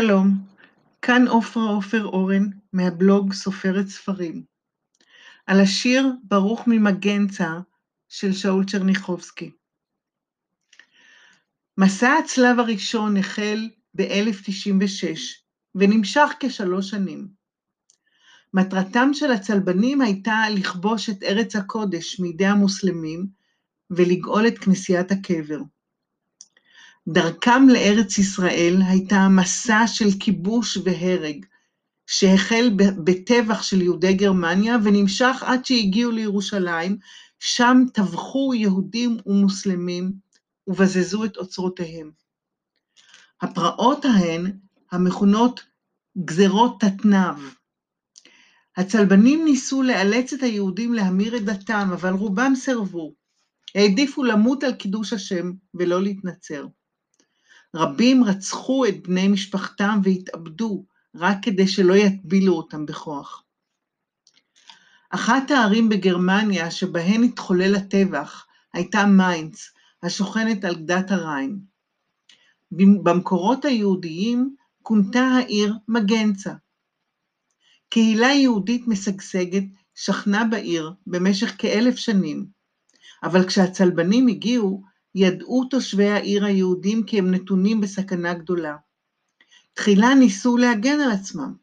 שלום, כאן אופרה אופר אורן מהבלוג סופרת ספרים. על השיר ברוך ממגנצה של שאול טשרניחובסקי. מסע הצלב הראשון החל ב-1096 ונמשך כ3 שנים. מטרתם של הצלבנים הייתה לכבוש את ארץ הקודש מידי המוסלמים ולגאול את כנסיית הקבר. דרכם לארץ ישראל הייתה מסע של כיבוש והרג, שהחל בטבח של יהודי גרמניה ונמשך עד שהגיעו לירושלים, שם טבחו יהודים ומוסלמים ובזזו את אוצרותיהם. הפרעות ההן המכונות גזרות תתנב. הצלבנים ניסו לאלץ את היהודים להמיר את דתם, אבל רובם סרבו. העדיפו למות על קידוש השם ולא להתנצר. רבים רצחו את בני משפחתם והתאבדו, רק כדי שלא יטבילו אותם בכוח. אחת הערים בגרמניה שבהן התחולל הטבח הייתה מיינץ, השוכנת על גדת הריין. במקורות היהודיים כונתה העיר מגנצה. קהילה יהודית משגשגת שכנה בעיר במשך כ1000 שנים, אבל כשהצלבנים הגיעו, ידעו תושבי העיר היהודים כי הם נתונים בסכנה גדולה. תחילה ניסו להגן על עצמם.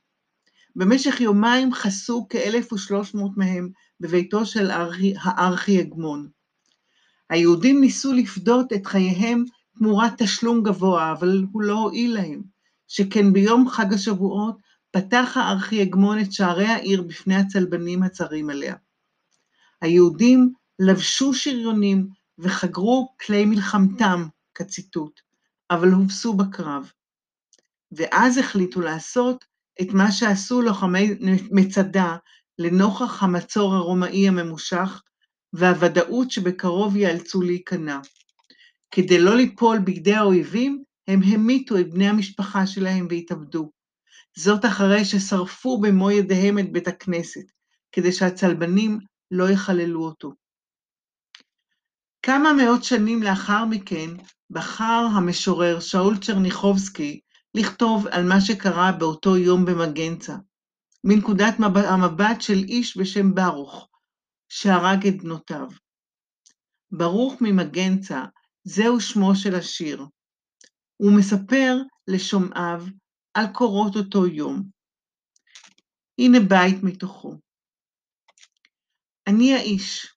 במשך יומיים חסו כ1300 מהם בביתו של הארכי-הגמון. היהודים ניסו לפדות את חייהם תמורת תשלום גבוה, אבל הוא לא הועיל להם, שכן ביום חג השבועות פתח הארכי-הגמון את שערי העיר בפני הצלבנים הצרים עליה. היהודים לבשו שריונים, וחגרו כלי מלחמתם, כציטוט, אבל הובסו בקרב. ואז החליטו לעשות את מה שעשו לוחמי מצדה לנוכח המצור הרומאי הממושך, והוודאות שבקרוב יאלצו להיכנע. כדי לא ליפול בידי האויבים, הם המיתו את בני המשפחה שלהם והתאבדו. זאת אחרי ששרפו במו ידיהם את בית הכנסת, כדי שהצלבנים לא יחללו אותו. כמה מאות שנים לאחר מכן בחר המשורר שאול טשרניחובסקי לכתוב על מה שקרה באותו יום במגנצה, מנקודת המבט של איש בשם ברוך, שהרג את בנותיו. ברוך ממגנצה, זהו שמו של השיר. הוא מספר לשומעיו על קורות אותו יום. הנה בית מתוכו. אני האיש,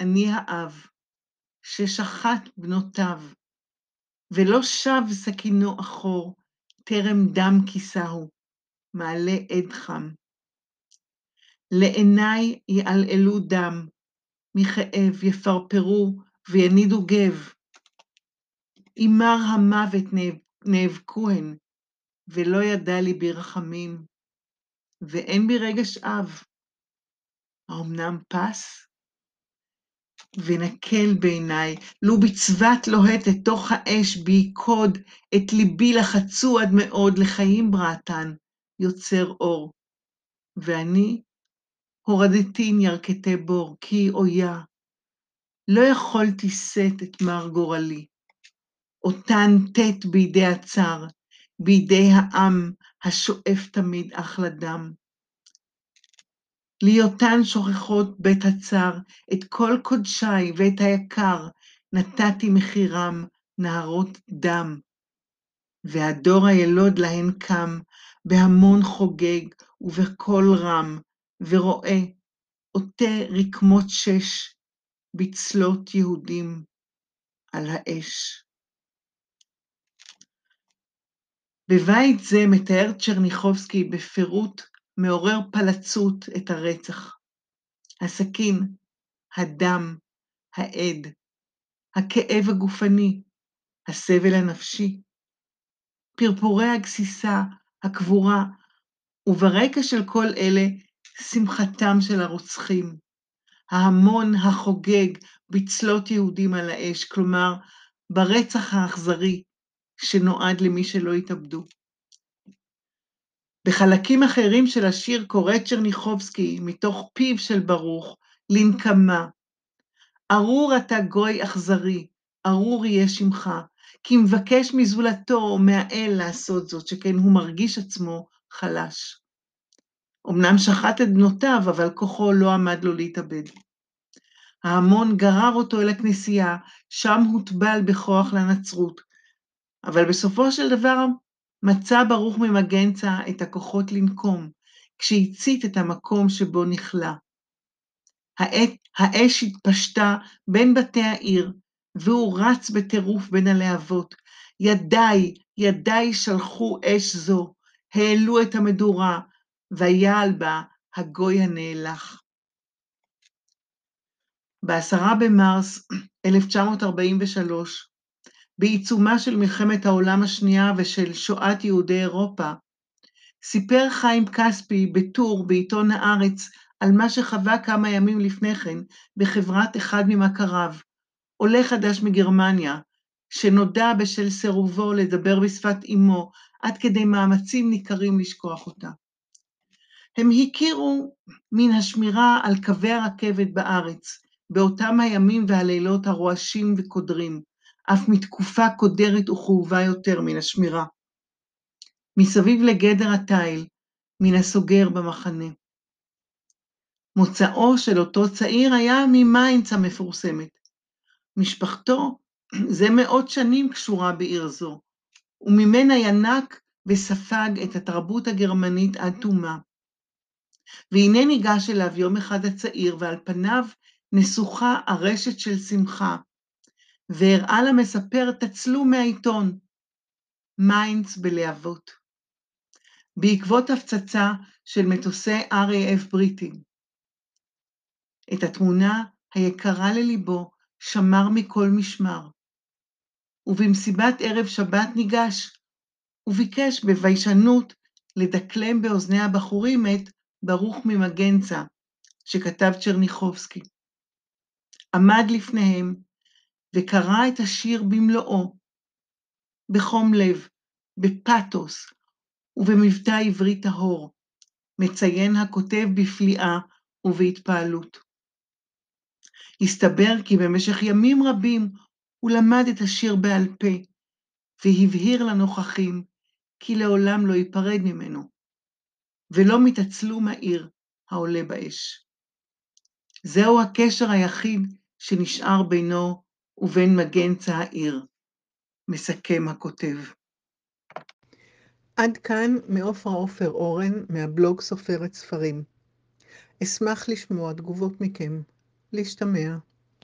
אני האב, ששחט בנותיו, ולא שב סכינו אחור, טרם דם כיסהו, מעלה עד חם. לעיניי יעלעלו דם, מכאב יפרפרו וינידו גב. אימר המוות נאבקוהן, ולא ידע לי ברחמים, ואין בי רגש אב. האמנם פס? ונקל בעיניי, לו בצוות לוהטת תוך האש ביקוד, את ליבי לחצו עד מאוד לחיים בראתן, יוצר אור. ואני הורדתין ירקתי בור, כי אויה, לא יכולתי שאת את מר גורלי. אותן תת בידי הצר, בידי העם, השואף תמיד אך לדם. להיותן שוכחות בית הצר, את כל קודשי ואת היקר, נתתי מחירם נהרות דם. והדור הילוד להן קם, בהמון חוגג ובקול רם, ורואה אותה רקמות 6, בצלות יהודים על האש. בבית זה מתאר טשרניחובסקי בפירוט מעורר פלצות את הרצח. הסכין, הדם, העד, הכאב הגופני, הסבל הנפשי, פרפורי הגסיסה, הקבורה, וברקע של כל אלה, שמחתם של הרוצחים. ההמון החוגג בצלות יהודים על האש, כלומר, ברצח האכזרי שנועד למי שלא התאבדו. בחלקים אחרים של השיר קורא טשרניחובסקי מתוך פיו של ברוך לנקמה. ארור אתה גוי אכזרי, ארור יהיה שמך, כי מבקש מזולתו או מהאל לעשות זאת, שכן הוא מרגיש עצמו חלש. אמנם שחט את בנותיו, אבל כוחו לא עמד לו להתאבד. ההמון גרר אותו אל הכנסייה, שם הוטבל בכוח לנצרות, אבל בסופו של דבר מצא ברוך ממגנצה את הכוחות לנקום, כשהצית את המקום שבו נכלה. האש התפשטה בין בתי העיר, והוא רץ בטירוף בין הלהבות. ידיי שלחו אש זו, העלו את המדורה, ויעל בה הגוי הנאלח. ב-10 במרס 1943, בעיצומה של מלחמת העולם השנייה ושל שואת יהודי אירופה, סיפר חיים קספי בטור בעיתון הארץ על מה שחווה כמה ימים לפני כן בחברת אחד ממכריו, עולה חדש מגרמניה, שנודע בשל סירובו לדבר בשפת אמו, עד כדי מאמצים ניכרים לשכוח אותה. הם הכירו מן השמירה על קווי הרכבת בארץ, באותם הימים והלילות הרועשים וקודרים, אף מתקופה קודרת וכאובה יותר מן השמירה. מסביב לגדר התיל, מן הסוגר במחנה. מוצאו של אותו צעיר היה ממיינץ המפורסמת. משפחתו זה מאות שנים קשורה בעיר זו, וממנה ינק וספג את התרבות הגרמנית עד תומה. והנה ניגש אליו יום אחד הצעיר, ועל פניו נסוכה הרשת של שמחה, והראה למספר תצלום מהעיתון, מיינץ בלהבות, בעקבות הפצצה של מטוסי R.A.F. בריטים. את התמונה היקרה לליבו שמר מכל משמר, ובמסיבת ערב שבת ניגש, וביקש בביישנות לדקלם באוזני הבחורים את ברוך ממגנצה, שכתב צ'רניחובסקי. עמד לפניהם, וקרא את השיר במלואו, בחום לב, בפתוס, ובמבטא עברי טהור, מציין הכותב בפליאה ובהתפעלות. הסתבר כי במשך ימים רבים הוא למד את השיר בעל פה, והבהיר לנוכחים כי לעולם לא ייפרד ממנו, ולא מתעצלום העיר העולה באש. זהו הקשר היחיד שנשאר בינו ובין מגנצה העיר, מסכם הכותב. עד כאן מאופרה אופר אורן, מהבלוג סופרת ספרים. אשמח לשמוע תגובות מכם. להשתמע.